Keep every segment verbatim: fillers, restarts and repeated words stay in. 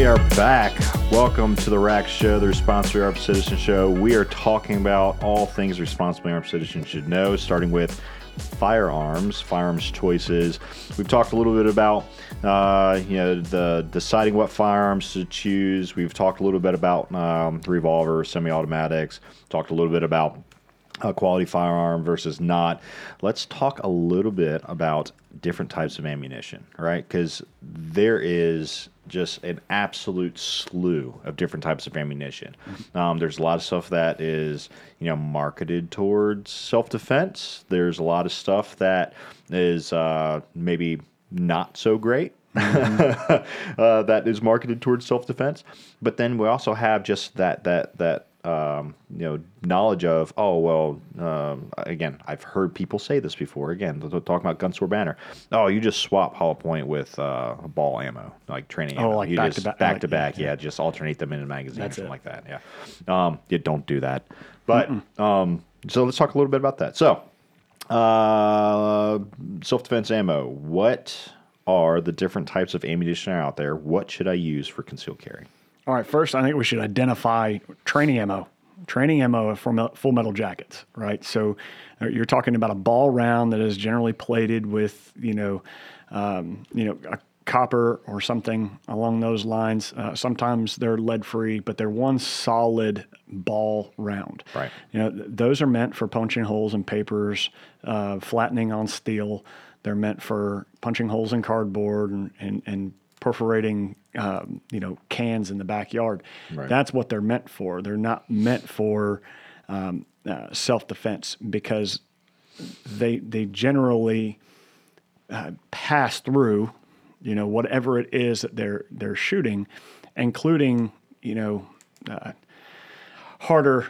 we are back. Welcome to the R A C Show, the Responsibly Armed Citizen Show. We are talking about all things responsibly armed citizens should know, starting with firearms, firearms choices. We've talked a little bit about, uh, you know, the deciding what firearms to choose. We've talked a little bit about um, revolver, semi-automatics. Talked a little bit about a quality firearm versus not. Let's talk a little bit about different types of ammunition, right? Because there is just an absolute slew of different types of ammunition. Um, there's a lot of stuff that is, you know, marketed towards self-defense. There's a lot of stuff that is uh, maybe not so great. Mm-hmm. uh, that is marketed towards self-defense. But then we also have just that that that. Um, you know, knowledge of, oh, well, um, again, I've heard people say this before. Again, talking about gun store banner. Oh, you just swap hollow point with uh, ball ammo, like training oh, ammo. Like you back, just to ba- back like, to back. Yeah, yeah, just alternate them in a magazine or something like that. Yeah. Um, yeah, don't do that. But um, so let's talk a little bit about that. So uh, self-defense ammo. What are the different types of ammunition out there? What should I use for concealed carry? All right, first, I think we should identify training ammo. Training ammo for Full Metal Jackets, right? So you're talking about a ball round that is generally plated with, you know, um, you know, a copper or something along those lines. Uh, sometimes they're lead-free, but they're one solid ball round. Right. You know, th- those are meant for punching holes in papers, uh, flattening on steel. They're meant for punching holes in cardboard and and, and perforating, um, you know, cans in the backyard. Right. That's what they're meant for. They're not meant for um, uh, self-defense because they they generally uh, pass through, you know, whatever it is that they're they're shooting, including, you know, uh, harder,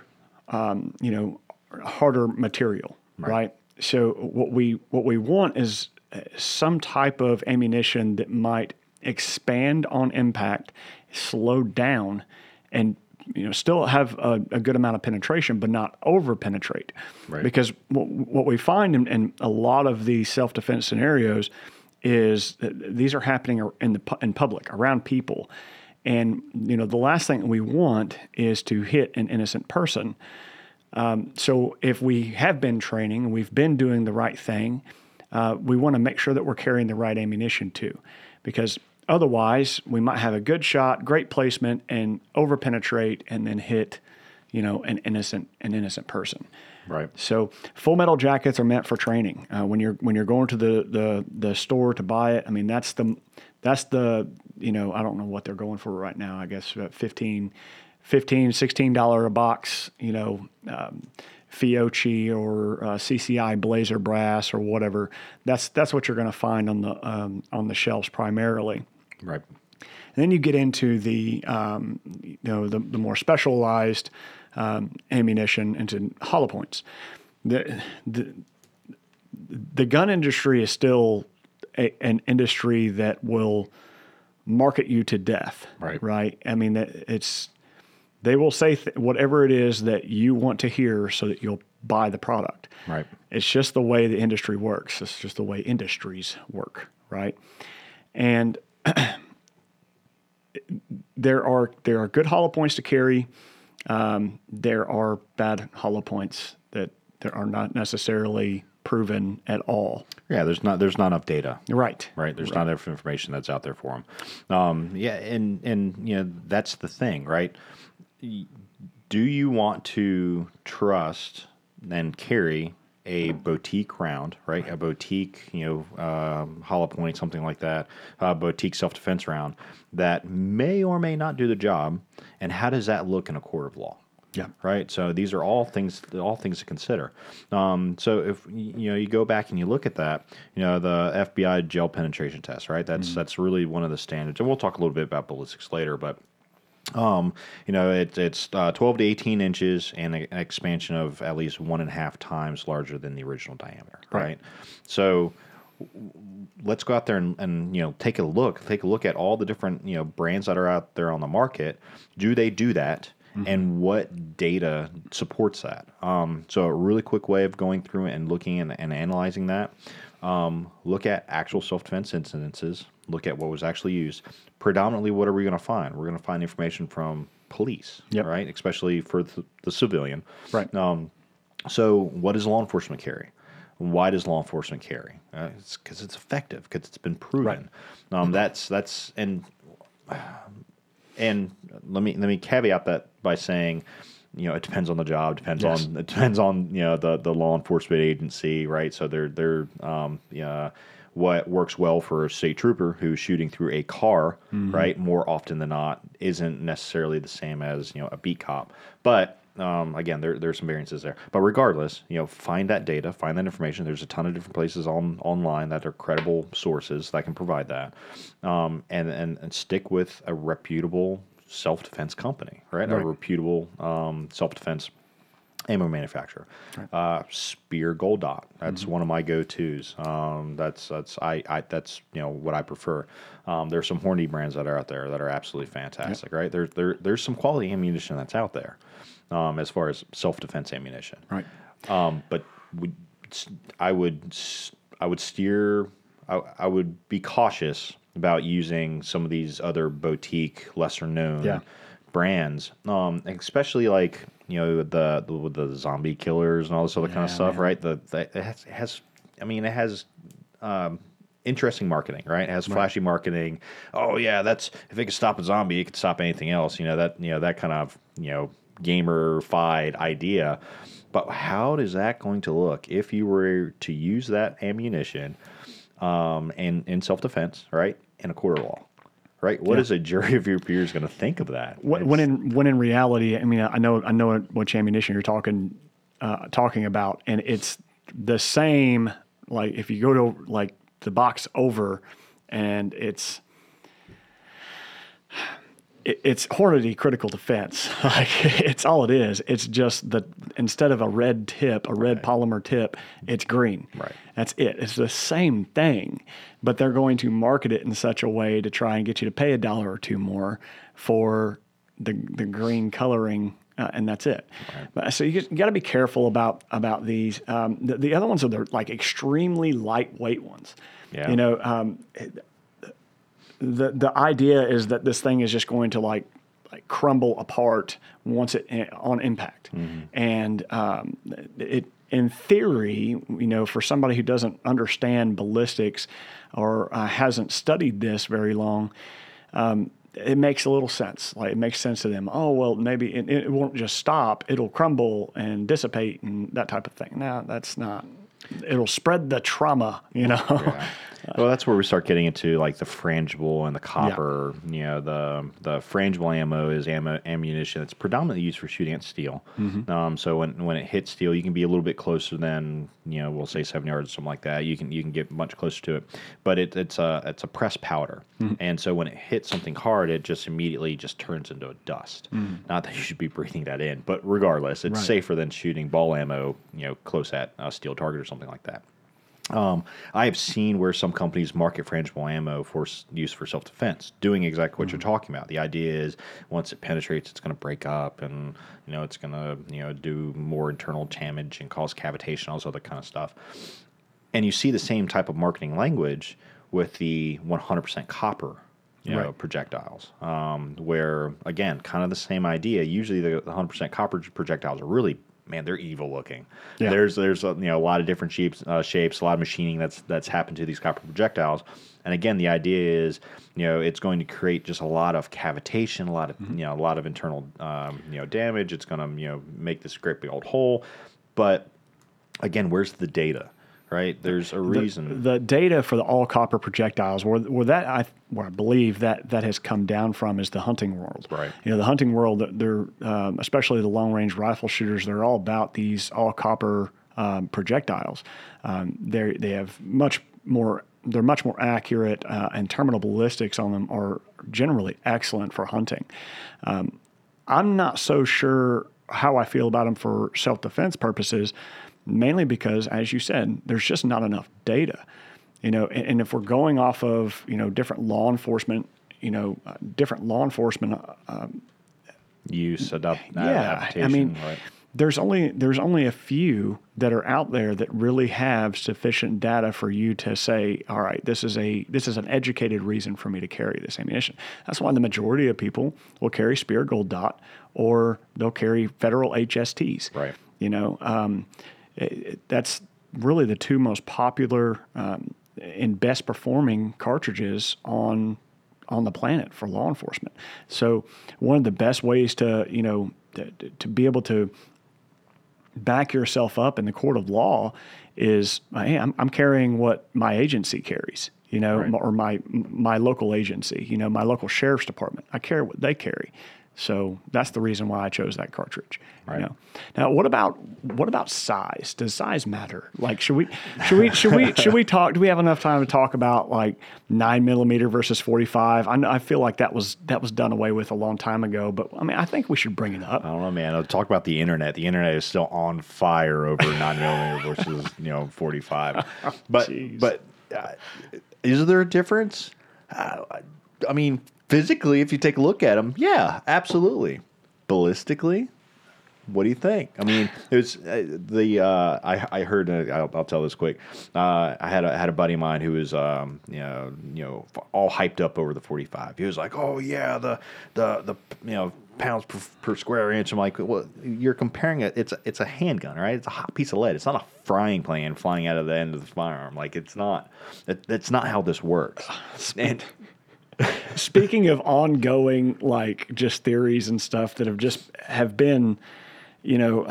um, you know, harder material. Right. Right. So what we what we want is some type of ammunition that might expand on impact, slow down, and, you know, still have a, a good amount of penetration, but not over penetrate. Right. Because w- what we find in, in a lot of the self-defense scenarios is that these are happening in the in public around people, and, you know, the last thing we want is to hit an innocent person. Um, so if we have been training, we've been doing the right thing. Uh, we want to make sure that we're carrying the right ammunition too, because otherwise, we might have a good shot, great placement, and over-penetrate and then hit, you know, an innocent an innocent person. Right. So Full Metal Jackets are meant for training. Uh, when you're when you're going to the, the the store to buy it, I mean, that's the, that's the you know, I don't know what they're going for right now. I guess about fifteen dollars, sixteen dollars a box, you know, um, Fiochi or uh, C C I Blazer Brass or whatever. That's that's what you're going to find on the um, on the shelves primarily. Right. And then you get into the um, you know the, the more specialized um, ammunition, into hollow points. The the the gun industry is still a, an industry that will market you to death. Right. Right. I mean, it's. They will say th- whatever it is that you want to hear so that you'll buy the product. Right. It's just the way the industry works. It's just the way industries work, right? And there are there are good hollow points to carry. Um, there are bad hollow points that there are not necessarily proven at all. Yeah, there's not there's not enough data. Right. Right. There's right. not enough information that's out there for them. Um, yeah, and and you know that's the thing, right? Do you want to trust and carry a boutique round, right? A boutique, you know, um, hollow point, something like that, a boutique self-defense round that may or may not do the job? And how does that look in a court of law? Yeah. Right. So these are all things, all things to consider. Um, so if you know, you go back and you look at that, you know, the F B I gel penetration test, right? That's mm-hmm. that's really one of the standards, and we'll talk a little bit about ballistics later, but. Um, you know, it, it's uh, twelve to eighteen inches and a, an expansion of at least one and a half times larger than the original diameter, right? right? So w- let's go out there and, and, you know, take a look, take a look at all the different, you know, brands that are out there on the market. Do they do that? Mm-hmm. And what data supports that? Um, so a really quick way of going through and looking and, and analyzing that, um, look at actual self-defense incidences. look at what was actually used. Predominantly, what are we going to find? We're going to find information from police, yep. right? Especially for th- the civilian. Right. Um, so what does law enforcement carry? Why does law enforcement carry? Uh, it's because it's effective, because it's been proven. Right. Um, that's that's and and let me let me caveat that by saying, you know, it depends on the job, depends yes. on it depends on you know the, the law enforcement agency, right? So they're they're um yeah. What works well for a state trooper who's shooting through a car, mm-hmm. right, more often than not, isn't necessarily the same as, you know, a beat cop. But, um, again, there there's some variances there. But regardless, you know, find that data, find that information. There's a ton of different places on online that are credible sources that can provide that. Um, and, and, and stick with a reputable self-defense company, right? right. A reputable um, self-defense ammo manufacturer. Right. Uh, Spear Gold Dot. That's mm-hmm. one of my go-tos. Um, that's that's I, I that's you know what I prefer. Um, there's some Hornady brands that are out there that are absolutely fantastic, yep. right? There there there's some quality ammunition that's out there, um, as far as self-defense ammunition, right? Um, but we, I would I would steer I, I would be cautious about using some of these other boutique, lesser-known yeah. brands, um, especially like. You know, the, the the zombie killers and all this other yeah, kind of stuff, man. right? The, the it has, it has, I mean, it has um, interesting marketing, right? It has right. flashy marketing. Oh yeah, that's if it could stop a zombie, it could stop anything else. You know that you know that kind of you know gamer-fied idea. But how is that going to look if you were to use that ammunition um, and in self-defense, right? In a court of law. Right. What yeah. is a jury of your peers going to think of that? When, when in when in reality, I mean, I know I know which ammunition you're talking uh, talking about, and it's the same. Like if you go to like the box over, and it's it, it's Hornady critical defense. Like it's all it is. It's just that instead of a red tip, a red right. polymer tip, it's green. Right. That's it. It's the same thing. But they're going to market it in such a way to try and get you to pay a dollar or two more for the the green coloring, uh, and that's it. Right. But, so you, you got to be careful about about these. Um, the, the other ones are the like extremely lightweight ones. Yeah. You know, um, the the idea is that this thing is just going to like like crumble apart once it on impact, mm-hmm. and um, it. In theory, you know, for somebody who doesn't understand ballistics or uh, hasn't studied this very long, um, it makes a little sense. Like it makes sense to them. Oh, well, maybe it, it won't just stop. It'll crumble and dissipate and that type of thing. No, that's not. It'll spread the trauma, you know. Yeah. Well, that's where we start getting into like the frangible and the copper. Yeah. You know, the the frangible ammo is ammo, ammunition that's predominantly used for shooting at steel. Mm-hmm. Um, so when when it hits steel, you can be a little bit closer than you know, we'll say seven yards or something like that. You can you can get much closer to it, but it, it's a it's a pressed powder, mm-hmm. and so when it hits something hard, it just immediately just turns into a dust. Mm-hmm. Not that you should be breathing that in, but regardless, it's right. safer than shooting ball ammo, you know, close at a steel target or something like that. Um, I have seen where some companies market frangible ammo for use for self-defense, doing exactly what mm-hmm. you're talking about. The idea is once it penetrates, it's going to break up, and you know it's going to you know do more internal damage and cause cavitation, all this other kind of stuff. And you see the same type of marketing language with the one hundred percent copper you know, right. projectiles, um, where again, kind of the same idea. Usually, the one hundred percent copper projectiles are really man, they're evil looking. Yeah. There's there's you know a lot of different shapes, uh, shapes, a lot of machining that's that's happened to these copper projectiles. And again, the idea is you know it's going to create just a lot of cavitation, a lot of mm-hmm. you know a lot of internal um, you know damage. It's going to you know make this great big old hole. But again, where's the data? Right? There's a reason. The, the data for the all copper projectiles, where where that I where I believe that that has come down from is the hunting world. Right. You know, the hunting world. They're um, especially the long range rifle shooters. They're all about these all copper um, projectiles. Um, they they have much more. They're much more accurate, uh, and terminal ballistics on them are generally excellent for hunting. Um, I'm not so sure how I feel about them for self defense purposes. Mainly because, as you said, there's just not enough data, you know. And, and if we're going off of, you know, different law enforcement, you know, uh, different law enforcement uh, um, use, adopt, yeah. I mean, right. there's only there's only a few that are out there that really have sufficient data for you to say, all right, this is a this is an educated reason for me to carry this ammunition. That's why the majority of people will carry Spear Gold Dot, or they'll carry federal H S Ts. Right. You know, um, it, it, that's really the two most popular um, and best performing cartridges on on the planet for law enforcement. So one of the best ways to, you know, to, to be able to back yourself up in the court of law is, hey, I'm, I'm carrying what my agency carries, you know, right. or my my local agency, you know, my local sheriff's department. I carry what they carry. So that's the reason why I chose that cartridge. Right. You know? Now, what about what about size? Does size matter? Like, should we should we should we should we talk? Do we have enough time to talk about like nine millimeter versus forty-five? I, I feel like that was that was done away with a long time ago. But I mean, I think we should bring it up. I don't know, man. I'll talk about the internet. The internet is still on fire over nine millimeter versus you know forty-five. But Jeez. but uh, is there a difference? Uh, I mean. Physically, if you take a look at them, yeah, absolutely. Ballistically, what do you think? I mean, it's uh, the uh, I I heard. Uh, I'll, I'll tell this quick. Uh, I had a, had a buddy of mine who was um, you know you know all hyped up over the forty-five. He was like, oh yeah, the the the you know pounds per, per square inch. I'm like, well, you're comparing it. It's a, it's a handgun, right? It's a hot piece of lead. It's not a frying pan flying out of the end of the firearm. Like it's not. That, that's not how this works. And speaking of ongoing, like just theories and stuff that have just have been, you know,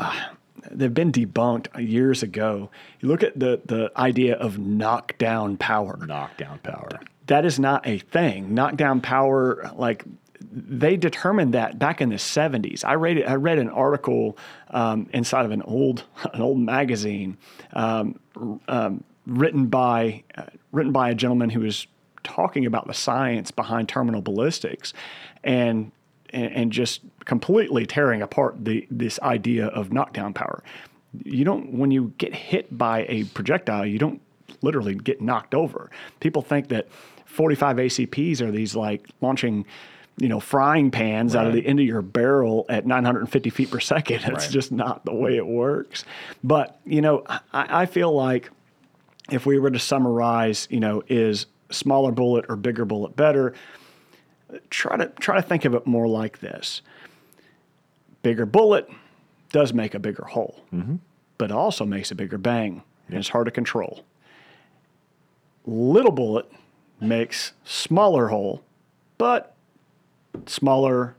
they've been debunked years ago. You look at the the idea of knockdown power. Knockdown power. That is not a thing. Knockdown power, like they determined that back in the seventies. I read I read an article um, inside of an old an old magazine um, um, written by uh, written by a gentleman who was talking about the science behind terminal ballistics and and, and just completely tearing apart the this idea of knockdown power. You don't, when you get hit by a projectile, you don't literally get knocked over. People think that forty-five A C Ps are these like launching, you know, frying pans right. out of the end of your barrel at nine hundred fifty feet per second. It's right. just not the way it works. But, you know, I, I feel like if we were to summarize, you know, is smaller bullet or bigger bullet better? Try to try to think of it more like this. Bigger bullet does make a bigger hole, mm-hmm. but also makes a bigger bang, yep. and it's hard to control. Little bullet makes smaller hole, but smaller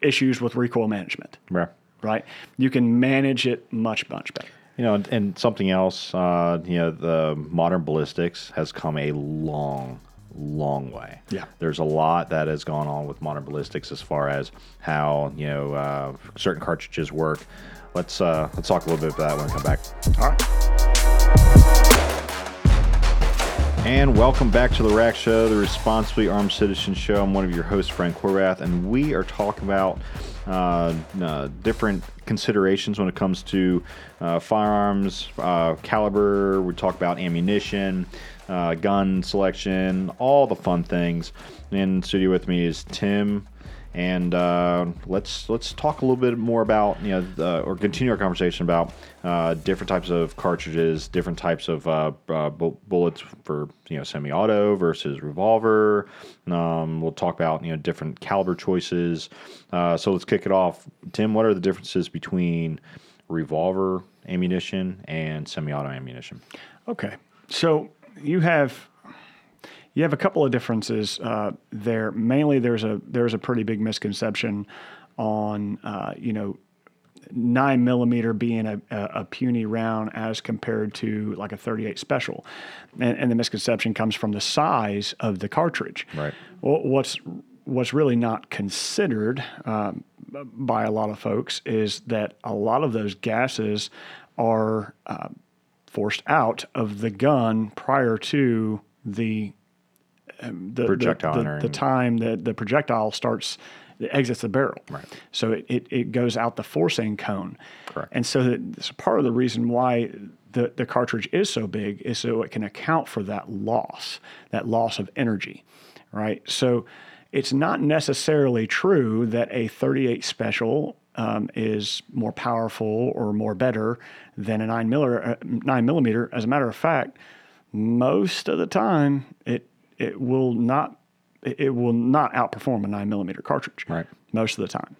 issues with recoil management. Right. Right? You can manage it much, much better. You know, and, and something else, uh, you know, the modern ballistics has come a long, long way. Yeah. There's a lot that has gone on with modern ballistics as far as how, you know, uh, certain cartridges work. Let's, uh, let's talk a little bit about that when we come back. All right. And welcome back to the Rack Show, the Responsibly Armed Citizen Show. I'm one of your hosts, Frank Horvath, and we are talking about Uh, uh, different considerations when it comes to uh, firearms, uh, caliber. We talk about ammunition, uh, gun selection, all the fun things. In the studio with me is Tim, and uh, let's let's talk a little bit more about you know the, or continue our conversation about uh, different types of cartridges, different types of uh, uh, bu- bullets for you know semi-auto versus revolver. Um, we'll talk about you know different caliber choices. Uh, so let's kick it off, Tim. What are the differences between revolver ammunition and semi-auto ammunition? Okay, so you have. You have a couple of differences uh, there. Mainly, there's a there's a pretty big misconception on uh, you know nine millimeter being a, a puny round as compared to like a thirty-eight special, and, and the misconception comes from the size of the cartridge. Right. Well, what's what's really not considered um, by a lot of folks is that a lot of those gases are uh, forced out of the gun prior to the The, projectile the, the, the time that the projectile starts, it exits the barrel. Right. So it, it, it goes out the forcing cone. Correct. And so that's part of the reason why the, the cartridge is so big is so it can account for that loss, that loss of energy, right? So it's not necessarily true that a thirty-eight special um, is more powerful or more better than a nine miller, nine millimeter. As a matter of fact, most of the time it it will not it will not outperform a nine millimeter cartridge. Right. Most of the time.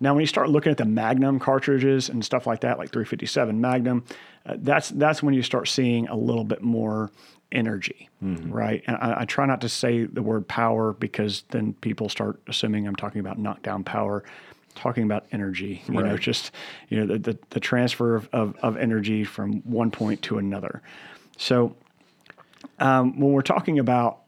Now, when you start looking at the Magnum cartridges and stuff like that, like three fifty-seven Magnum, uh, that's that's when you start seeing a little bit more energy, mm-hmm. right? And I, I try not to say the word power because then people start assuming I'm talking about knockdown power. I'm talking about energy, you right. know, just you know the the, the transfer of, of of energy from one point to another. So um, when we're talking about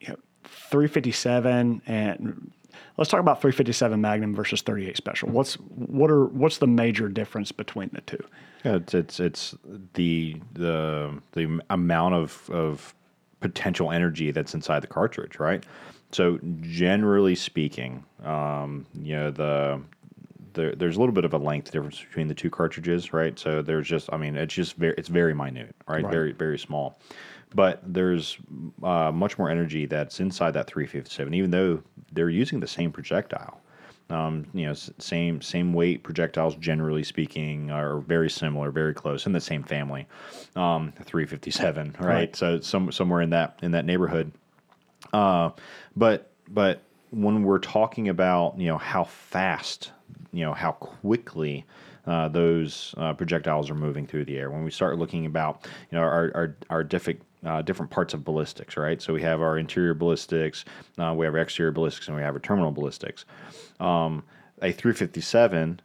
you know, three fifty-seven and let's talk about three fifty-seven Magnum versus thirty-eight Special. What's what are what's the major difference between the two? Yeah, it's it's, it's the the the amount of, of potential energy that's inside the cartridge, right? So generally speaking, um, you know the, the there's a little bit of a length difference between the two cartridges, right? So there's just I mean it's just very it's very minute, right? right. Very very small. But there's uh, much more energy that's inside that three fifty-seven, even though they're using the same projectile. Um, you know, same same weight projectiles, generally speaking, are very similar, very close, in the same family. Um, three fifty-seven, right? right. So some, somewhere in that in that neighborhood. Uh, but but when we're talking about you know how fast, you know how quickly. Uh, those uh, projectiles are moving through the air. When we start looking about, you know, our our, our different uh, different parts of ballistics, right? So we have our interior ballistics, uh, we have our exterior ballistics, and we have our terminal ballistics. Um, a three fifty-seven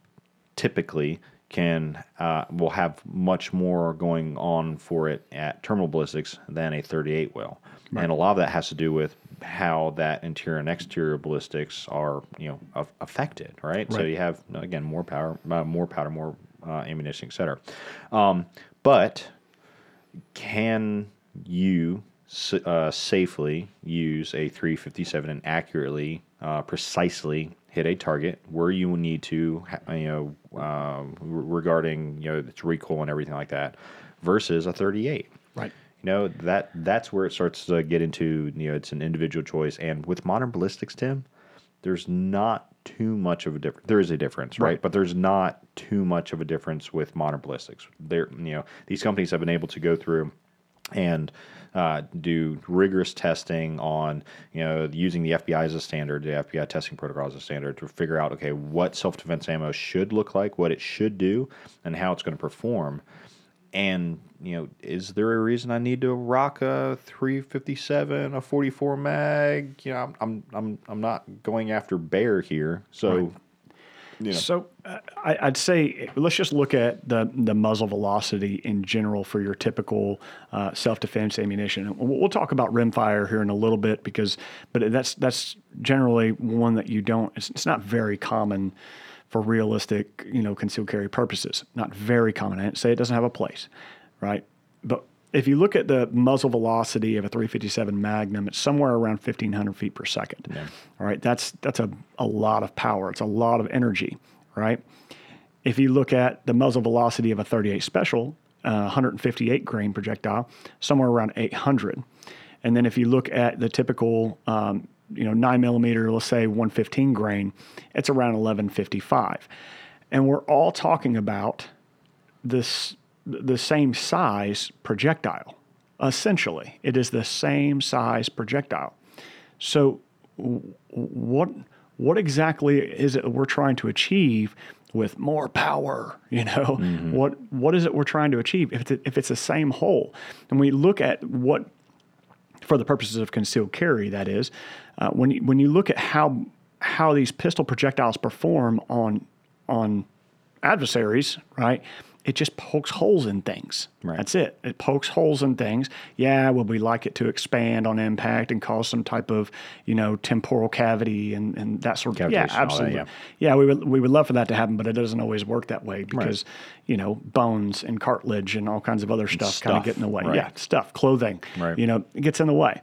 typically can uh, will have much more going on for it at terminal ballistics than a thirty-eight will, right. And a lot of that has to do with how that interior and exterior ballistics are, you know, af- affected, right? right? So you have again more power, uh, more powder, more uh, ammunition, et cetera. Um, but can you uh, safely use a three fifty-seven and accurately, uh, precisely hit a target where you need to, you know, uh, regarding you know its recoil and everything like that, versus a thirty-eight, right? You know, that that's where it starts to get into, you know, it's an individual choice. And with modern ballistics, Tim, there's not too much of a difference. There is a difference, right? right? But there's not too much of a difference with modern ballistics. There, you know, these companies have been able to go through and uh, do rigorous testing on, you know, using the F B I as a standard, the F B I testing protocol as a standard to figure out, okay, what self-defense ammo should look like, what it should do, and how it's going to perform. And, you know, is there a reason I need to rock a three fifty-seven, a forty-four mag? You know, I'm I'm I'm, I'm not going after bear here. So, right. you know. So uh, I, I'd say let's just look at the, the muzzle velocity in general for your typical uh, self-defense ammunition. We'll talk about rimfire here in a little bit because, but that's that's generally one that you don't. It's, it's not very common. For realistic, you know, concealed carry purposes. Not very common. I didn't say it doesn't have a place, right? But if you look at the muzzle velocity of a three fifty-seven Magnum, it's somewhere around fifteen hundred feet per second, yeah. all right? That's that's a, a lot of power. It's a lot of energy, right? If you look at the muzzle velocity of a thirty-eight Special, uh, one fifty-eight grain projectile, somewhere around eight hundred. And then if you look at the typical... Um, you know, nine millimeter, let's say one fifteen grain, it's around eleven fifty-five. And we're all talking about this, the same size projectile. Essentially, it is the same size projectile. So what, what exactly is it we're trying to achieve with more power? You know, mm-hmm. what, what is it we're trying to achieve if it's, if it's the same hole? And we look at what, for the purposes of concealed carry, that is, uh, when you, when you look at how how these pistol projectiles perform on on adversaries, right? It just pokes holes in things. Right. That's it. It pokes holes in things. Yeah, well, we like it to expand on impact and cause some type of, you know, temporal cavity and, and that sort of. Yeah, absolutely. That, yeah, yeah we, would, we would love for that to happen, but it doesn't always work that way because, right. you know, bones and cartilage and all kinds of other stuff, stuff kind of get in the way. Right. Yeah, stuff, clothing, right. you know, it gets in the way.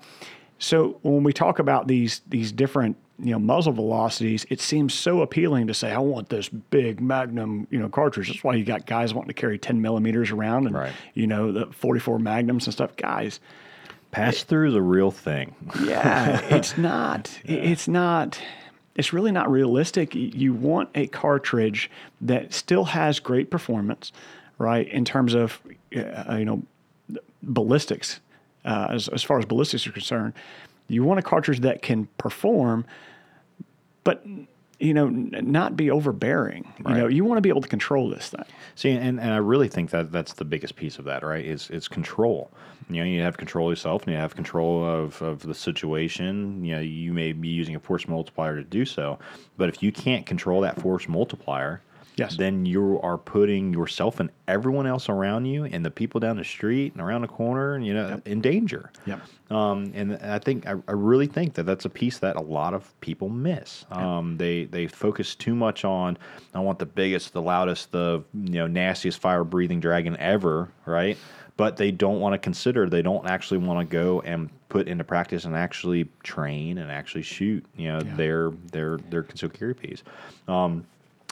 So when we talk about these these different, you know, muzzle velocities, it seems so appealing to say, I want this big Magnum, you know, cartridge. That's why you got guys wanting to carry ten millimeters around and, right. you know, the forty-four Magnums and stuff. Guys. Pass-through is a real thing. Yeah, it's not. Yeah. It's not. it's really not realistic. You want a cartridge that still has great performance, right, in terms of, uh, you know, ballistics. Uh, as, as far as ballistics are concerned, you want a cartridge that can perform, but, you know, n- not be overbearing. Right. You know, you want to be able to control this thing. See, and, and I really think that that's the biggest piece of that, right, is, is control. You know, you have control of yourself and you have control of, of the situation. You know, you may be using a force multiplier to do so, but if you can't control that force multiplier, yes, then you are putting yourself and everyone else around you and the people down the street and around the corner, you know, yep, in danger. Yep. Um, and I think, I, I really think that that's a piece that a lot of people miss. Yep. Um, they, they focus too much on, I want the biggest, the loudest, the, you know, nastiest fire-breathing dragon ever, right? But they don't want to consider, they don't actually want to go and put into practice and actually train and actually shoot, you know, yeah, their, their, their concealed carry piece. Um,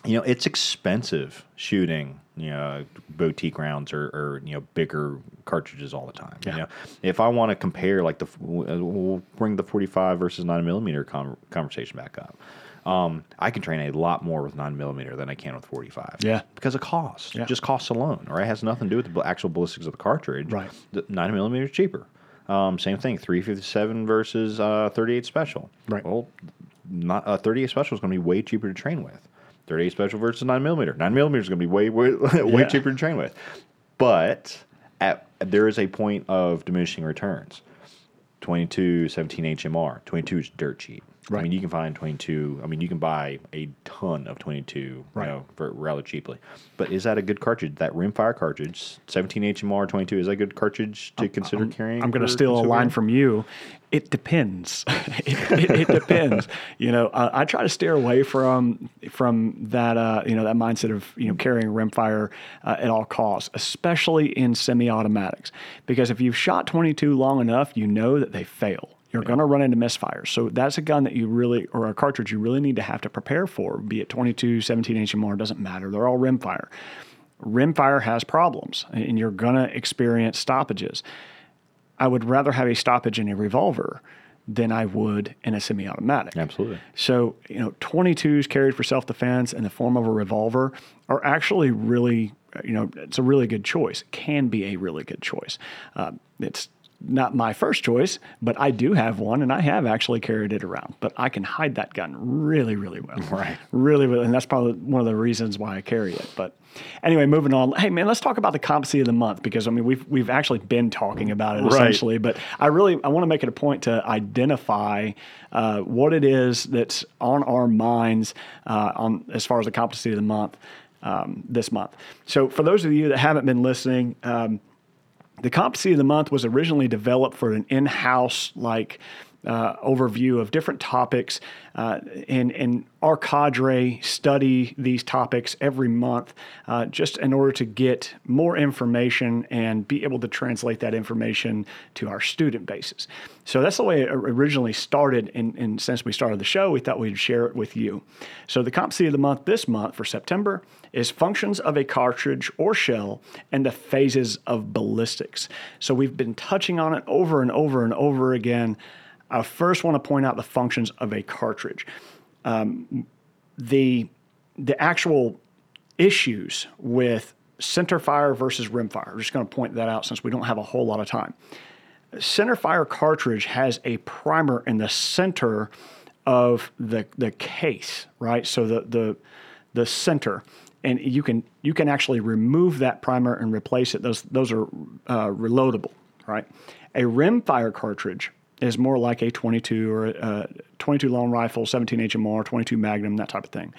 You know, it's expensive shooting, you know, boutique rounds or, or you know, bigger cartridges all the time. Yeah. You know, if I want to compare, like, the we'll bring the forty-five versus nine millimeter com- conversation back up. Um, I can train a lot more with nine millimeter than I can with forty-five. Yeah. Because of cost. Yeah. Just cost alone, right? It has nothing to do with the actual ballistics of the cartridge. Right. The nine millimeter is cheaper. Um, same thing, three fifty-seven versus uh, thirty-eight Special. Right. Well, not, uh, thirty-eight Special is going to be way cheaper to train with. thirty-eight Special versus nine millimeter. nine millimeter is going to be way way, way yeah, cheaper to train with. But at, there is a point of diminishing returns. twenty-two, seventeen H M R. twenty-two is dirt cheap. Right. I mean, you can find twenty-two. I mean, you can buy a ton of twenty-two, right, you know, for rather cheaply. But is that a good cartridge? That rimfire cartridge, seventeen H M R, twenty-two, is that a good cartridge to I'm, consider I'm, carrying? I'm going to steal a line from you. It depends. it, it, it depends. You know, uh, I try to steer away from from that. Uh, you know, that mindset of, you know, carrying rimfire uh, at all costs, especially in semi-automatics, because if you've shot twenty-two long enough, you know that they fail. You're yeah, going to run into misfires. So that's a gun that you really, or a cartridge you really need to have to prepare for, be it twenty-two, seventeen H M R, doesn't matter. They're all rimfire. Rimfire has problems, and you're going to experience stoppages. I would rather have a stoppage in a revolver than I would in a semi-automatic. Absolutely. So, you know, twenty-twos carried for self-defense in the form of a revolver are actually really, you know, it's a really good choice. It can be a really good choice. Uh, it's not my first choice, but I do have one, and I have actually carried it around. But I can hide that gun really, really well. Right. Really, really, and that's probably one of the reasons why I carry it. But anyway, moving on. Hey, man, let's talk about the competency of the month, because, I mean, we've we've actually been talking about it, right, essentially. But I really I want to make it a point to identify uh, what it is that's on our minds uh, on as far as the competency of the month um, this month. So for those of you that haven't been listening, um, the competency of the month was originally developed for an in-house like uh, overview of different topics, uh, and and our cadre study these topics every month, uh, just in order to get more information and be able to translate that information to our student bases. So that's the way it originally started, and, and since we started the show, we thought we'd share it with you. So the competency of the month this month for September is functions of a cartridge or shell and the phases of ballistics. So we've been touching on it over and over and over again. I first want to point out the functions of a cartridge. Um, the the actual issues with center fire versus rimfire. We're just going to point that out since we don't have a whole lot of time. Center fire cartridge has a primer in the center of the the case, right? So the the the center, and you can you can actually remove that primer and replace it. Those those are uh, reloadable, right? A rimfire cartridge is more like a twenty-two or a twenty-two long rifle, seventeen H M R, twenty-two Magnum, that type of thing,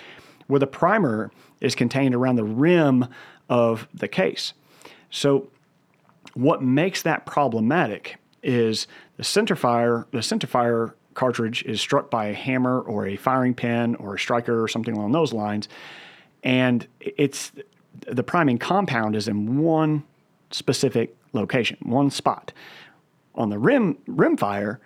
where the primer is contained around the rim of the case. So what makes that problematic is the center fire, the center fire cartridge is struck by a hammer or a firing pin or a striker or something along those lines, and it's the priming compound is in one specific location, one spot. On the rim rimfire,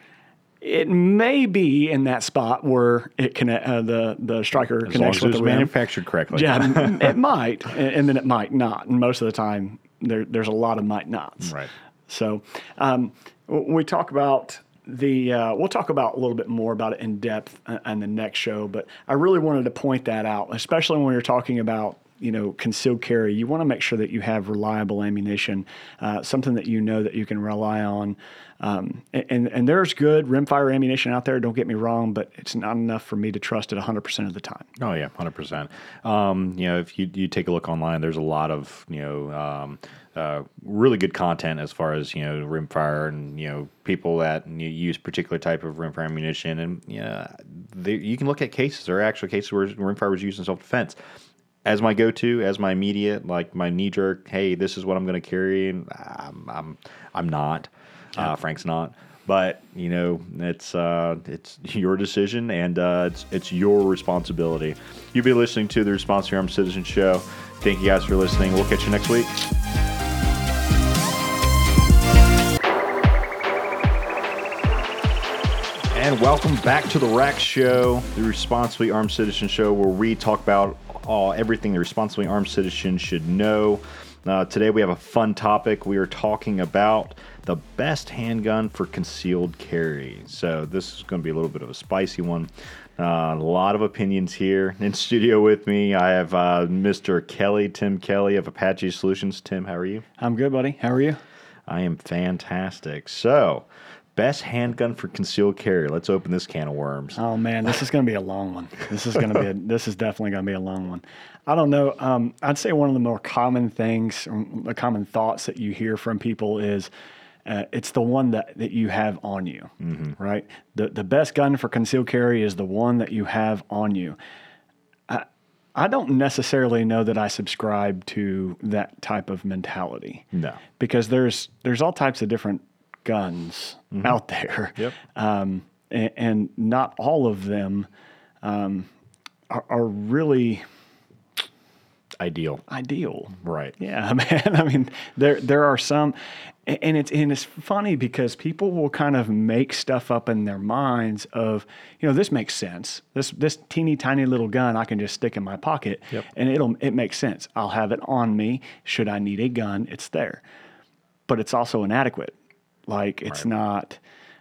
it may be in that spot where it connect, uh, the the striker as connects long as with the rim. It's manufactured correctly. Yeah, it might, and, and then it might not. And most of the time, there, there's a lot of might nots. Right. So um, we talk about the uh, we'll talk about a little bit more about it in depth on the next show, but I really wanted to point that out, especially when you're talking about, you know, concealed carry. You want to make sure that you have reliable ammunition, uh, something that you know that you can rely on. Um, and, and there's good rimfire ammunition out there, don't get me wrong, but it's not enough for me to trust it one hundred percent of the time. Oh, yeah, one hundred percent. Um, you know, if you, you take a look online, there's a lot of, you know, um, uh, really good content as far as, you know, rimfire and, you know, people that use particular type of rimfire ammunition. And, you know, they, you can look at cases. There are actual cases where rimfire was used in self-defense. As my go-to, as my immediate, like my knee-jerk, hey, this is what I'm going to carry, and I'm, I'm, I'm not. Uh, Frank's not, but you know, it's uh, it's your decision, and uh, it's it's your responsibility. You've been listening to the Responsibly Armed Citizen Show. Thank you guys for listening. We'll catch you next week. And welcome back to the R A C Show, the Responsibly Armed Citizen Show, where we talk about all everything the responsibly armed citizen should know. Uh, today we have a fun topic. We are talking about the best handgun for concealed carry. So this is going to be a little bit of a spicy one. Uh, a lot of opinions here. In studio with me, I have uh, Mister Kelly, Tim Kelly of Apache Solutions. Tim, how are you? I'm good, buddy. How are you? I am fantastic. So, best handgun for concealed carry. Let's open this can of worms. Oh man, this is going to be a long one. This is going to be. A, this is definitely going to be a long one. I don't know. Um, I'd say one of the more common things, the common thoughts that you hear from people is, Uh, it's the one that, that you have on you, mm-hmm. right? The the best gun for concealed carry is the one that you have on you. I, I don't necessarily know that I subscribe to that type of mentality. No. Because there's there's all types of different guns mm-hmm. out there. Yep. Um, and, and not all of them um, are, are really... Ideal. Ideal. Right. Yeah, man. I mean, there there are some... And it's and it's funny because people will kind of make stuff up in their minds of, you know, this makes sense. This this teeny tiny little gun I can just stick in my pocket yep. and it'll it makes sense. I'll have it on me. Should I need a gun, it's there. But it's also inadequate. Like it's right. not,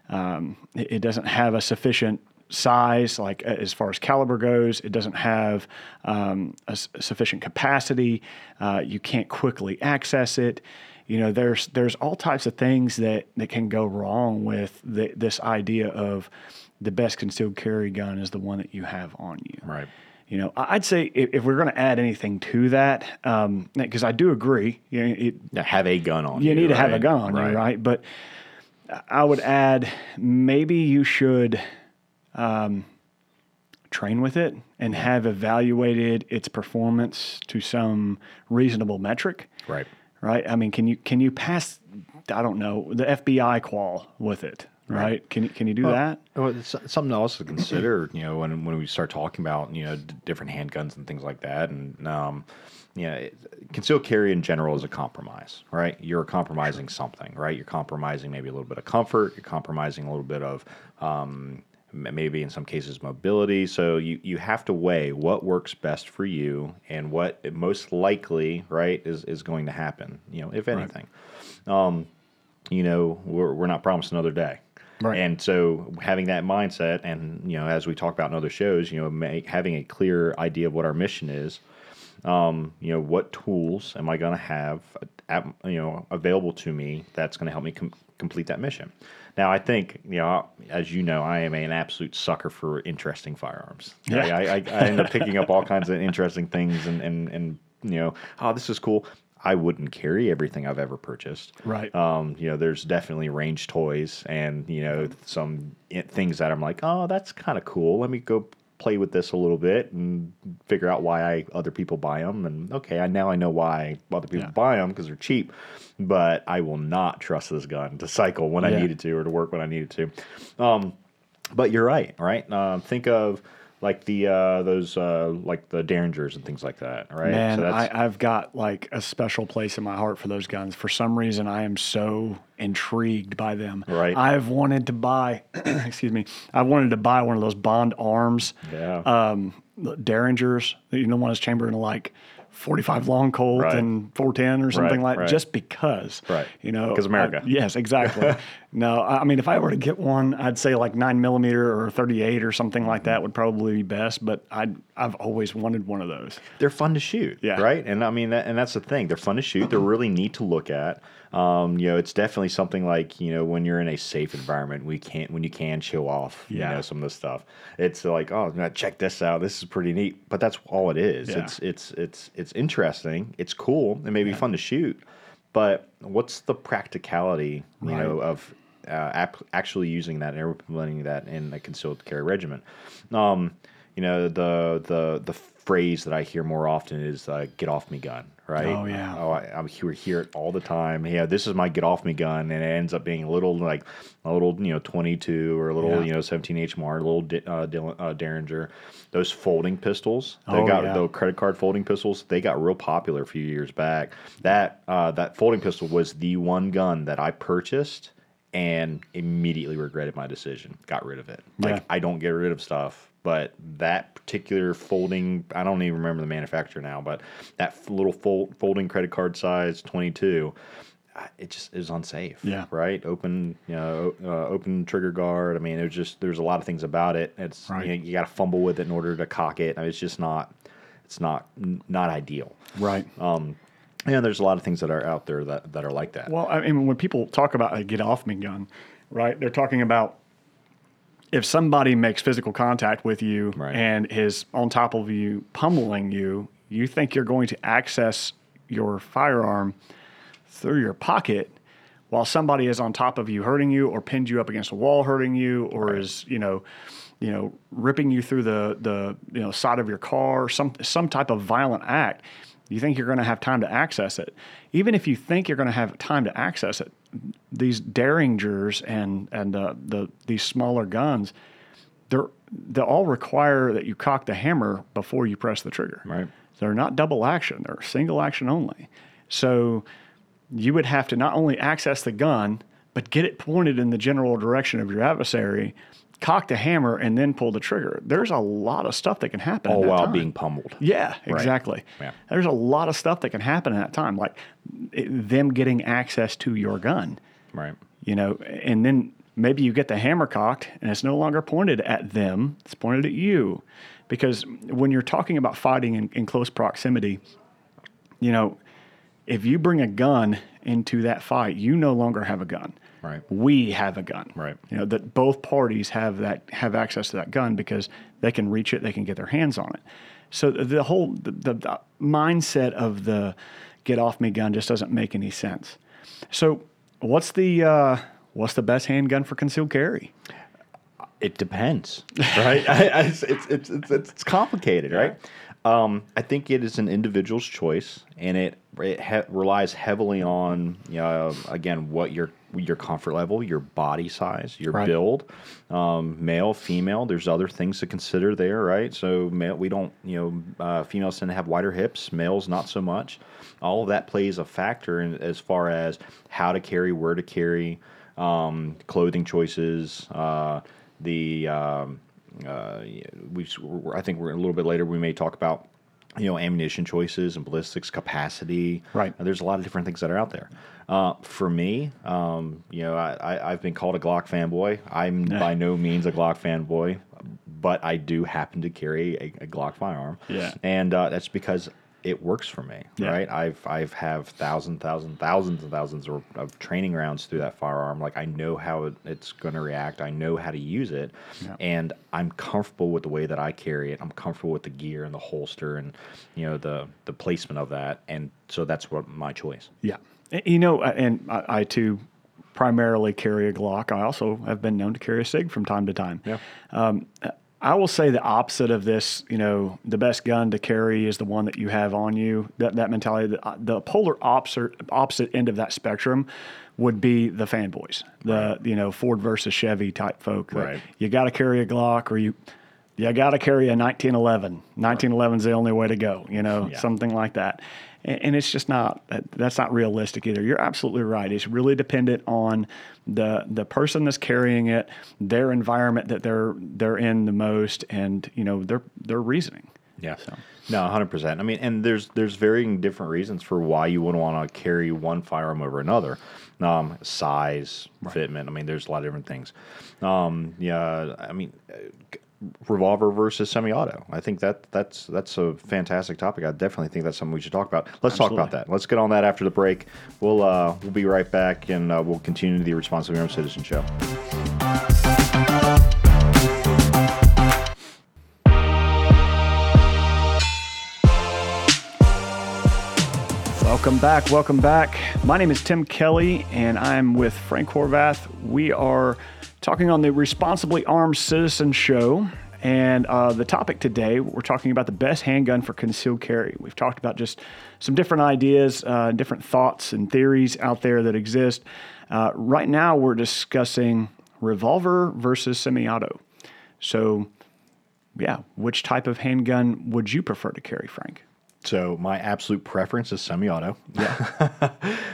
um, it, it doesn't have a sufficient size, like as far as caliber goes. It doesn't have um, a, a sufficient capacity. Uh, you can't quickly access it. You know, there's there's all types of things that, that can go wrong with the, this idea of the best concealed carry gun is the one that you have on you. Right. You know, I'd say if, if we're going to add anything to that, um, because I do agree. You know, it, to have a gun on you. You need right? to have a gun on right. you, right? But I would add maybe you should um, train with it and have evaluated its performance to some reasonable metric. Right. Right, I mean, can you can you pass? I don't know, the F B I qual with it, right? right? Can you can you do well, that? Well, it's something else to consider, you know, when when we start talking about you know d- different handguns and things like that, and um, you know, concealed carry in general is a compromise, right? You're compromising something, right? You're compromising maybe a little bit of comfort, you're compromising a little bit of. Um, maybe in some cases mobility. So you, you have to weigh what works best for you and what most likely, right, is, is going to happen, you know, if anything. Right. Um, you know, we're, we're not promised another day. Right. And so having that mindset and, you know, as we talk about in other shows, you know, make, having a clear idea of what our mission is, um, you know, what tools am I going to have, at, you know, available to me that's going to help me com- complete that mission. Now, I think, you know, as you know, I am an absolute sucker for interesting firearms. Yeah. I, I, I end up picking up all kinds of interesting things and, and, and, you know, oh, this is cool. I wouldn't carry everything I've ever purchased. Right. Um, you know, there's definitely range toys and, you know, some things that I'm like, oh, that's kind of cool. Let me go play with this a little bit and figure out why I, other people buy them. And okay, I now I know why other people yeah. buy them because they're cheap, but I will not trust this gun to cycle when yeah. I needed to or to work when I needed to. Um, but you're right, right? Um, think of like the uh, those uh, like the Derringers and things like that, right? Man, so that's, I, I've got like a special place in my heart for those guns. For some reason, I am so intrigued by them. Right, I've wanted to buy. excuse me, I wanted to buy one of those Bond Arms, yeah, um, Derringers. You know, one is chambered in like forty-five long Colt right. and four ten or something right, like, right. just because, right? You know, because America. I, yes, exactly. No, I mean, if I were to get one, I'd say like nine millimeter or thirty-eight or something like that would probably be best, but I'd, I've always wanted one of those. They're fun to shoot, yeah. right? And I mean, that, and that's the thing. They're fun to shoot. They're really neat to look at. Um, you know, it's definitely something like, you know, when you're in a safe environment, we can't, when you can show off, yeah. you know, some of this stuff. It's like, oh, check this out. This is pretty neat. But that's all it is. Yeah. It's, it's, it's, it's interesting. It's cool. It may be yeah. fun to shoot. But what's the practicality, you right. know, of uh, ap- actually using that and implementing that in a concealed carry regiment? Um, you know, the the the phrase that I hear more often is uh, "get off me gun," right? Oh yeah. Oh, I, I hear, hear it all the time. Yeah, this is my "get off me gun," and it ends up being a little like a little you know twenty-two or a little yeah. you know seventeen H M R, a little di- uh, Dil- uh, Derringer. Those folding pistols, they oh, got yeah. the credit card folding pistols. They got real popular a few years back. That uh, that folding pistol was the one gun that I purchased and immediately regretted my decision. Got rid of it. Like yeah. I don't get rid of stuff, but that particular folding, I don't even remember the manufacturer now, but that little fold, folding credit card size twenty-two. It just is unsafe, yeah. right? Open, you know, uh, open trigger guard. I mean, it was just there's a lot of things about it. It's right. you, know, you got to fumble with it in order to cock it. I mean, it's just not, it's not not ideal, right? Um, yeah, you know, there's a lot of things that are out there that, that are like that. Well, I mean, when people talk about a "get off me gun," right? They're talking about if somebody makes physical contact with you right. and is on top of you, pummeling you, you think you're going to access your firearm through your pocket while somebody is on top of you hurting you or pinned you up against a wall hurting you or right. is, you know, you know, ripping you through the, the you know, side of your car or some, some type of violent act. You think you're going to have time to access it. Even if you think you're going to have time to access it, these Derringers and, and uh, the these smaller guns, they're, they all require that you cock the hammer before you press the trigger. Right. They're not double action. They're single action only. So you would have to not only access the gun, but get it pointed in the general direction of your adversary, cock the hammer, and then pull the trigger. There's a lot of stuff that can happen. All while being pummeled. Yeah, exactly. Right. Yeah. There's a lot of stuff that can happen in that time, like it, them getting access to your gun. Right. You know, and then maybe you get the hammer cocked, and it's no longer pointed at them. It's pointed at you. Because when you're talking about fighting in, in close proximity, you know, if you bring a gun into that fight, you no longer have a gun. Right. We have a gun. Right. You know, that both parties have that have access to that gun because they can reach it, they can get their hands on it. So the whole the, the, the mindset of the "get off me gun" just doesn't make any sense. So what's the uh, what's the best handgun for concealed carry? It depends, right? I, I, it's, it's it's it's complicated, right? Um, I think it is an individual's choice, and it it he- relies heavily on, you know, again, what your your comfort level, your body size, your right. build, um, male, female. There's other things to consider there, right? So male, we don't, you know, uh, females tend to have wider hips, males not so much. All of that plays a factor in, as far as how to carry, where to carry, um, clothing choices, uh, the. Um, Uh, we, I think we're a little bit later. We may talk about, you know, ammunition choices and ballistics capacity. Right. There's a lot of different things that are out there. Uh, for me, um, you know, I, I, I've been called a Glock fanboy. I'm by no means a Glock fanboy, but I do happen to carry a, a Glock firearm. Yeah. And uh, that's because it works for me, yeah. right? I've I've have thousands, thousands, thousands, and thousands of, of training rounds through that firearm. Like I know how it, it's going to react. I know how to use it, yeah. and I'm comfortable with the way that I carry it. I'm comfortable with the gear and the holster, and you know the the placement of that. And so that's what my choice. Yeah, you know, and I, I too primarily carry a Glock. I also have been known to carry a SIG from time to time. Yeah. Um, I will say the opposite of this, you know, the best gun to carry is the one that you have on you. That that mentality, the, the polar opposite, opposite end of that spectrum would be the fanboys, the, right. you know, Ford versus Chevy type folk. Right. You got to carry a Glock or you, you got to carry a nineteen eleven. nineteen eleven's the only way to go, you know, yeah. something like that. And, and it's just not, that's not realistic either. You're absolutely right. It's really dependent on the the person that's carrying it, their environment that they're they're in the most, and you know their their reasoning. Yeah. So. No, one hundred percent. I mean, and there's there's varying different reasons for why you wouldn't want to carry one firearm over another. Um, size, right. fitment. I mean, there's a lot of different things. Um, yeah, I mean, revolver versus semi-auto. I think that that's that's a fantastic topic. I definitely think that's something we should talk about. Let's Absolutely. talk about that. Let's get on that after the break. We'll uh, we'll be right back, and uh, we'll continue the Responsibly Armed Citizen Show. Welcome back. Welcome back. My name is Tim Kelly, and I'm with Frank Horvath. We are talking on the Responsibly Armed Citizen Show, and uh, the topic today, we're talking about the best handgun for concealed carry. We've talked about just some different ideas, uh, different thoughts and theories out there that exist. Uh, right now, we're discussing revolver versus semi-auto. So, yeah, which type of handgun would you prefer to carry, Frank? So my absolute preference is semi-auto. Yeah.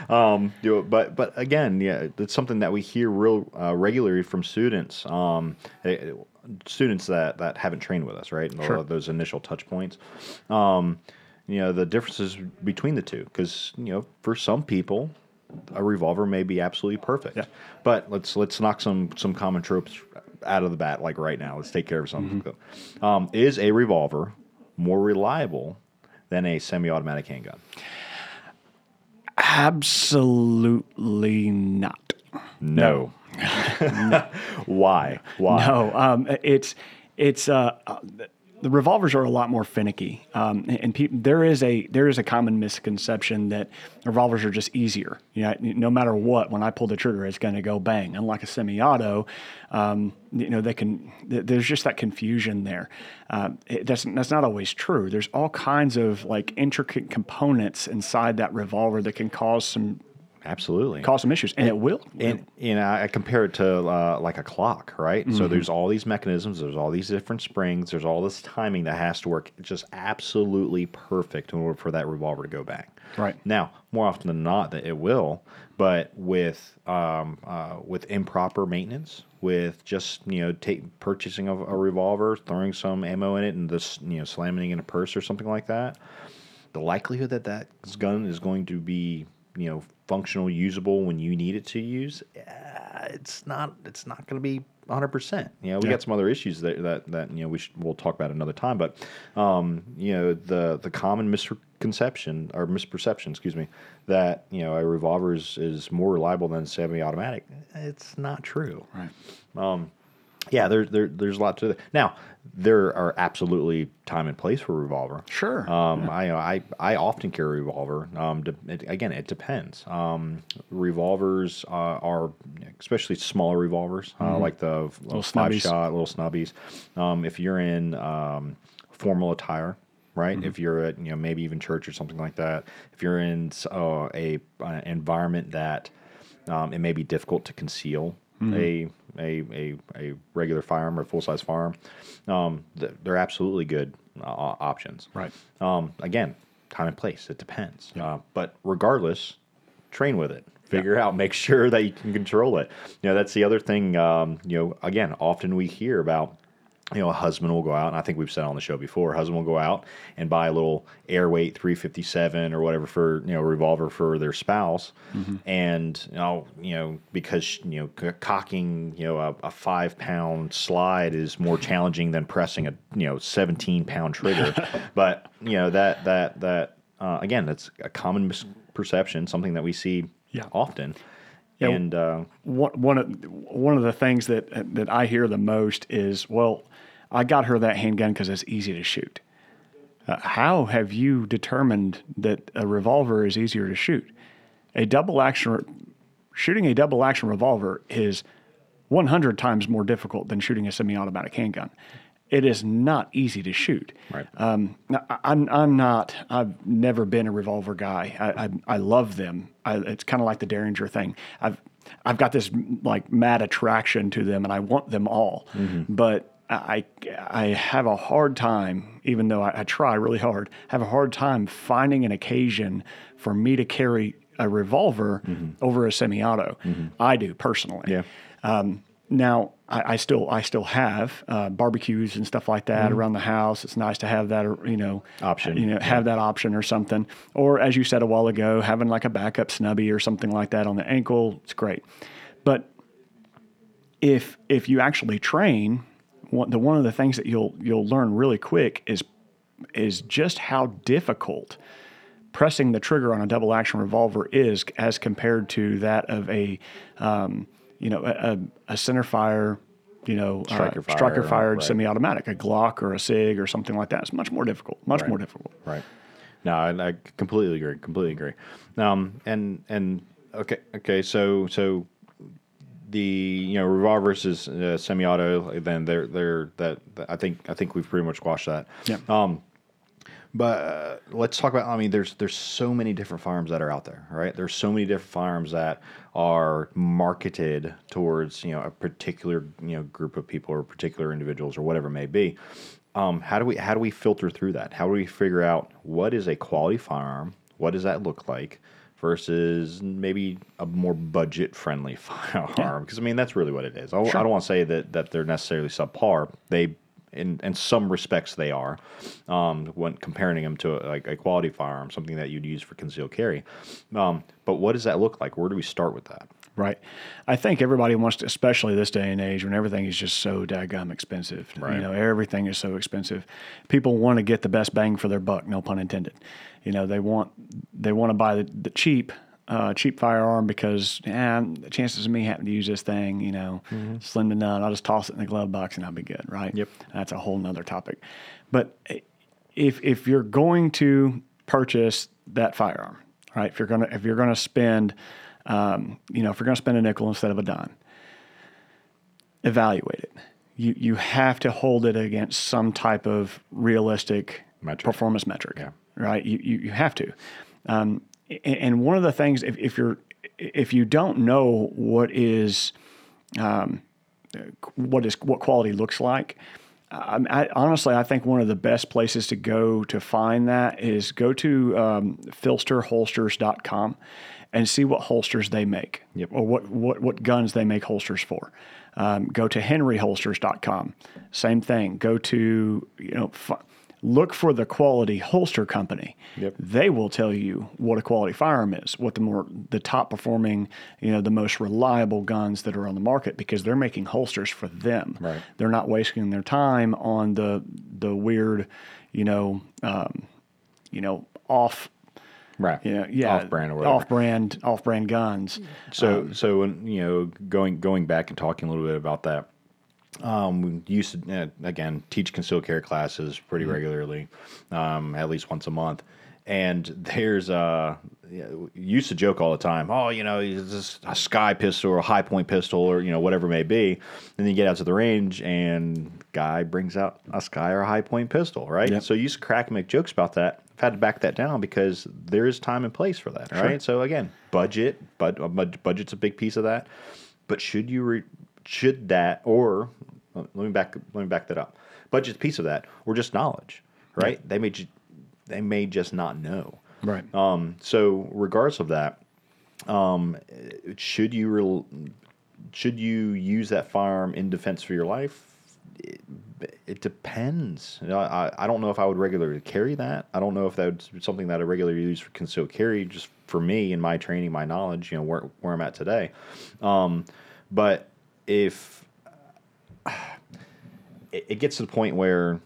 um, you know, but but again, yeah, it's something that we hear real uh, regularly from students, um, students that, that haven't trained with us, right? Sure. Those initial touch points. Um, you know, the differences between the two, because you know, for some people, a revolver may be absolutely perfect. Yeah. But let's let's knock some some common tropes out of the bat, like right now. Let's take care of something. Mm-hmm. Um, is a revolver more reliable than a semi-automatic handgun? Absolutely not. No. No. Why? Why? No. Um, it's it's uh, the revolvers are a lot more finicky, um, and pe- there is a there is a common misconception that revolvers are just easier. You know, no matter what, when I pull the trigger, it's going to go bang. Unlike a semi-auto, um, you know, they can. There's just that confusion there. Uh, it, that's that's not always true. There's all kinds of like intricate components inside that revolver that can cause some. Absolutely. Cause some issues, and, and it will. And, and I compare it to uh, like a clock, right? Mm-hmm. So there's all these mechanisms, there's all these different springs, there's all this timing that has to work just absolutely perfect in order for that revolver to go bang. Right. Now, more often than not, that it will, but with um, uh, with improper maintenance, with just you know ta- purchasing a, a revolver, throwing some ammo in it, and just you know slamming it in a purse or something like that, the likelihood that that gun is going to be you know functional, usable when you need it to use, uh, it's not it's not going to be one hundred percent. You know, we yeah. got some other issues that that, that you know we should, we'll talk about another time. But um, you know, the the common misconception or misperception, excuse me, that you know a revolver is, is more reliable than semi-automatic. It's not true. Right. Um, yeah, there, there there's a lot to it. Now, there are absolutely time and place for a revolver. Sure. Um, yeah. I, I I often carry a revolver. Um, de- it, again, it depends. Um, revolvers uh, are, especially smaller revolvers, uh, mm-hmm. like the little five shot, little snubbies. Um, if you're in um, formal attire, right? Mm-hmm. If you're at you know maybe even church or something like that. If you're in uh, a uh, environment that um, it may be difficult to conceal. Mm-hmm. A, a a a regular firearm or full size firearm, um, th- they're absolutely good uh, options. Right. Um, again, time and place. It depends. Yeah. Uh, but regardless, train with it. Figure yeah. out. Make sure that you can control it. You know, that's the other thing. Um, you know, again, often we hear about. You know, a husband will go out, and I think we've said on the show before, a husband will go out and buy a little airweight three fifty-seven or whatever for, you know, revolver for their spouse. Mm-hmm. And, you know, you know, because, you know, cocking, you know, a, a five pound slide is more challenging than pressing a, you know, seventeen pound trigger. But, you know, that, that, that, uh, again, that's a common misperception, something that we see yeah. often. Yeah, and, uh, one, one of, one of the things that, that I hear the most is, well, I got her that handgun because it's easy to shoot. Uh, how have you determined that a revolver is easier to shoot? A double action, shooting a double action revolver is one hundred times more difficult than shooting a semi-automatic handgun. It is not easy to shoot. Right. Um, I'm, I'm not, I've never been a revolver guy. I, I, I love them. I, it's kind of like the Derringer thing. I've, I've got this like mad attraction to them, and I want them all, mm-hmm. but I, I have a hard time, even though I, I try really hard, have a hard time finding an occasion for me to carry a revolver mm-hmm. over a semi-auto. Mm-hmm. I do personally. Yeah. Um, now I, I still I still have uh, barbecues and stuff like that mm-hmm. around the house. It's nice to have that, you know, option, you know, yeah. have that option or something. Or as you said a while ago, having like a backup snubby or something like that on the ankle, it's great. But if if you actually train, one, the one of the things that you'll you'll learn really quick is is just how difficult pressing the trigger on a double action revolver is as compared to that of a um, you know, a, a center fire, you know, striker, uh, fire, striker fired right. semi-automatic, a Glock or a SIG or something like that. It's much more difficult, much right. more difficult. Right. No, I, I completely agree. Completely agree. Um, and, and okay. Okay. So, so the, you know, revolvers is uh, semi-auto, then they're, they're, that, that I think, I think we've pretty much squashed that. Yeah. Um, But uh, let's talk about, I mean, there's there's so many different firearms that are out there, right? There's so many different firearms that are marketed towards, you know, a particular, you know, group of people or particular individuals or whatever it may be. Um, how do we how do we filter through that? How do we figure out what is a quality firearm? What does that look like versus maybe a more budget-friendly firearm? Because, yeah. I mean, that's really what it is. I, sure. I don't want to say that, that they're necessarily subpar. They... In, in some respects, they are um, when comparing them to a, like a quality firearm, something that you'd use for concealed carry. Um, but what does that look like? Where do we start with that? Right. I think everybody wants to, especially this day and age when everything is just so daggum expensive. Right. You know, everything is so expensive. People want to get the best bang for their buck, no pun intended. You know, they want they want to buy the, the cheap. Uh, cheap firearm because eh, the chances of me having to use this thing, you know, mm-hmm. slim to none. I'll just toss it in the glove box and I'll be good, right? Yep. That's a whole nother topic. But if if you're going to purchase that firearm, right? If you're gonna if you're gonna spend, um, you know, if you're gonna spend a nickel instead of a dime, evaluate it. You you have to hold it against some type of realistic metric. performance metric, yeah. right? You, you you have to. Um, And one of the things, if, if you're, if you don't know what is, um, what is what quality looks like, um, I, honestly, I think one of the best places to go to find that is go to um, filster holsters dot com and see what holsters they make, yep. or what, what what guns they make holsters for. Um, go to henry holsters dot com, same thing. Go to you know. F- Look for the quality holster company. Yep. They will tell you what a quality firearm is, what the more the top performing, you know, the most reliable guns that are on the market because they're making holsters for them. Right. They're not wasting their time on the the weird, you know, um, you know, off right. You know, yeah, off brand or whatever. Off brand off brand guns. So um, so when, you know, going going back and talking a little bit about that. Um, we used to, uh, again, teach concealed carry classes pretty mm-hmm. regularly, um, at least once a month. And there's, uh, you used to joke all the time, oh, you know, it's a sky pistol or a high point pistol or, you know, whatever it may be. And then you get out to the range and guy brings out a sky or a high point pistol, right? Yep. So you used to crack and make jokes about that. I've had to back that down because there is time and place for that, right? Sure. So again, budget, bud- budget's a big piece of that. But should you... Re- Should that, or let me back let me back that up. Budget's a piece of that, or just knowledge, right? Yeah. They may ju- they may just not know, right? Um, so regardless of that, um, should you re- should you use that firearm in defense for your life? It, it depends. You know, I I don't know if I would regularly carry that. I don't know if that would be something that I regularly use for concealed carry. Just for me and my training, my knowledge, you know, where where I'm at today, um, but. If uh, it, it gets to the point where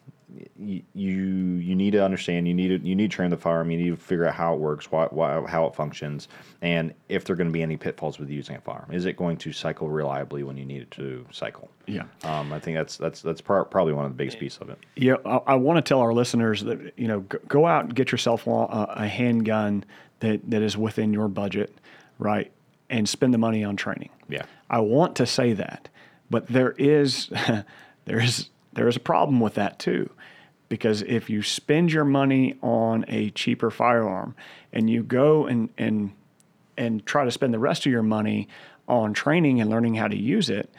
y- you you need to understand, you need to, you need to train the firearm, you need to figure out how it works, why, why, how it functions, and if there are going to be any pitfalls with using a firearm. Is it going to cycle reliably when you need it to cycle? Yeah, um, I think that's that's that's pro- probably one of the biggest pieces of it. Yeah, I, I want to tell our listeners that you know go, go out and get yourself a, a handgun that, that is within your budget, right? And spend the money on training. Yeah, I want to say that, but there is, there is, there is a problem with that too, because if you spend your money on a cheaper firearm and you go and and and try to spend the rest of your money on training and learning how to use it,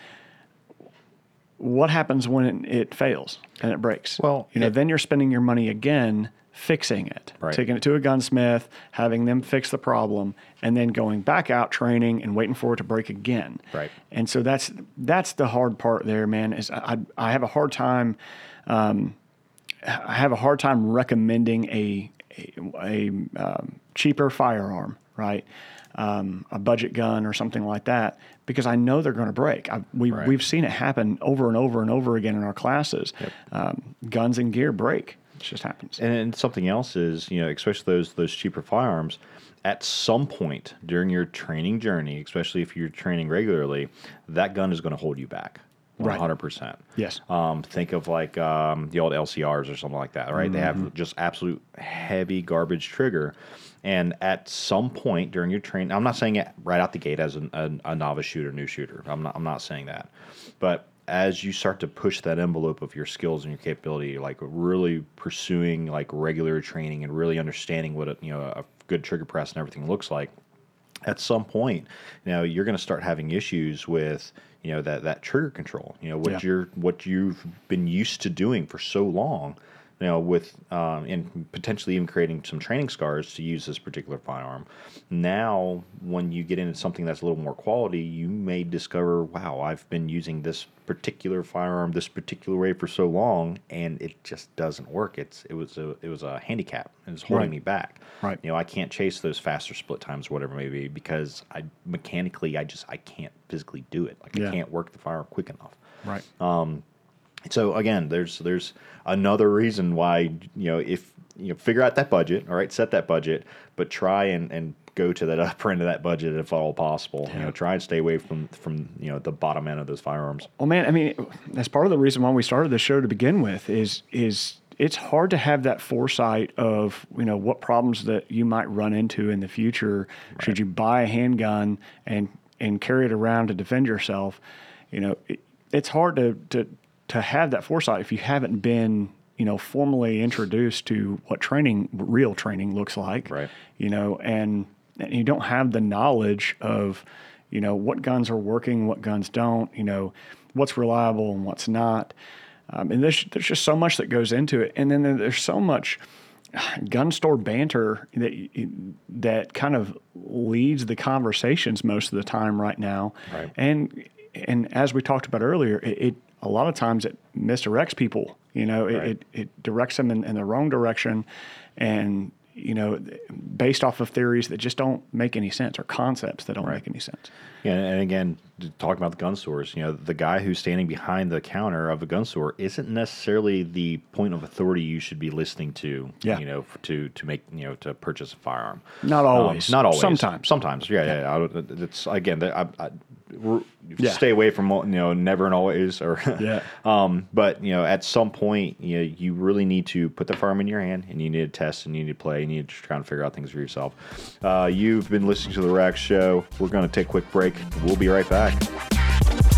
what happens when it, it fails and it breaks? Well, you know, it, then you're spending your money again. fixing it, right. taking it to a gunsmith, having them fix the problem, and then going back out training and waiting for it to break again. Right. And so that's that's the hard part there, man. Is I I have a hard time, um, I have a hard time recommending a a, a um, cheaper firearm, right? Um, a budget gun or something like that, because I know they're going to break. I, we, right. We've seen it happen over and over and over again in our classes. Yep. Um, guns and gear break. It just happens. And, and something else is, you know, especially those those cheaper firearms, at some point during your training journey, especially if you're training regularly, that gun is going to hold you back. one hundred percent. Right. Yes. Um, think of like um, the old L C Rs or something like that, right? Mm-hmm. They have just absolute heavy garbage trigger. And at some point during your training, I'm not saying it right out the gate as an, a, a novice shooter, new shooter. I'm not I'm not saying that. But as you start to push that envelope of your skills and your capability, like really pursuing like regular training and really understanding what a, you know a good trigger press and everything looks like, at some point, you know, you're going to start having issues with, you know, that, that trigger control, you know, what yeah. you're, what you've been used to doing for so long, you know, with, um, and potentially even creating some training scars to use this particular firearm. Now, when you get into something that's a little more quality, you may discover, wow, I've been using this particular firearm this particular way for so long, and it just doesn't work. It's, it was a, it was a handicap. It was holding right. me back. Right. You know, I can't chase those faster split times, whatever it may be, because I mechanically, I just, I can't physically do it. Like yeah. I can't work the firearm quick enough. Right. Um, So again, there's there's another reason why, you know, if you know, figure out that budget, all right, set that budget, but try and, and go to that upper end of that budget if at all possible. Yeah. You know, try and stay away from, from you know the bottom end of those firearms. Well, man, I mean, that's part of the reason why we started this show to begin with. Is is it's hard to have that foresight of, you know, what problems that you might run into in the future right. should you buy a handgun and and carry it around to defend yourself. You know, it, it's hard to to. to have that foresight if you haven't been, you know, formally introduced to what training, real training looks like, right. you know, and, and you don't have the knowledge of, you know, what guns are working, what guns don't, you know, what's reliable and what's not. Um, and there's, there's just so much that goes into it. And then there's so much gun store banter that that kind of leads the conversations most of the time right now. Right. And, and as we talked about earlier, it, it a lot of times it misdirects people, you know, right. it, it directs them in, in the wrong direction and, you know, based off of theories that just don't make any sense or concepts that don't right. make any sense. Yeah. And again, talking about the gun stores, you know, the guy who's standing behind the counter of a gun store isn't necessarily the point of authority you should be listening to, yeah. you know, to, to make, you know, to purchase a firearm. Not always. Um, not always. Sometimes. Sometimes. Yeah. Yeah. yeah. I, it's again, I, I We're, yeah. stay away from, you know, never and always, or yeah. um, but you know, at some point, you know, you really need to put the firearm in your hand, and you need to test, and you need to play, and you need to try and figure out things for yourself. Uh, you've been listening to the Rack Show. We're going to take a quick break. We'll be right back.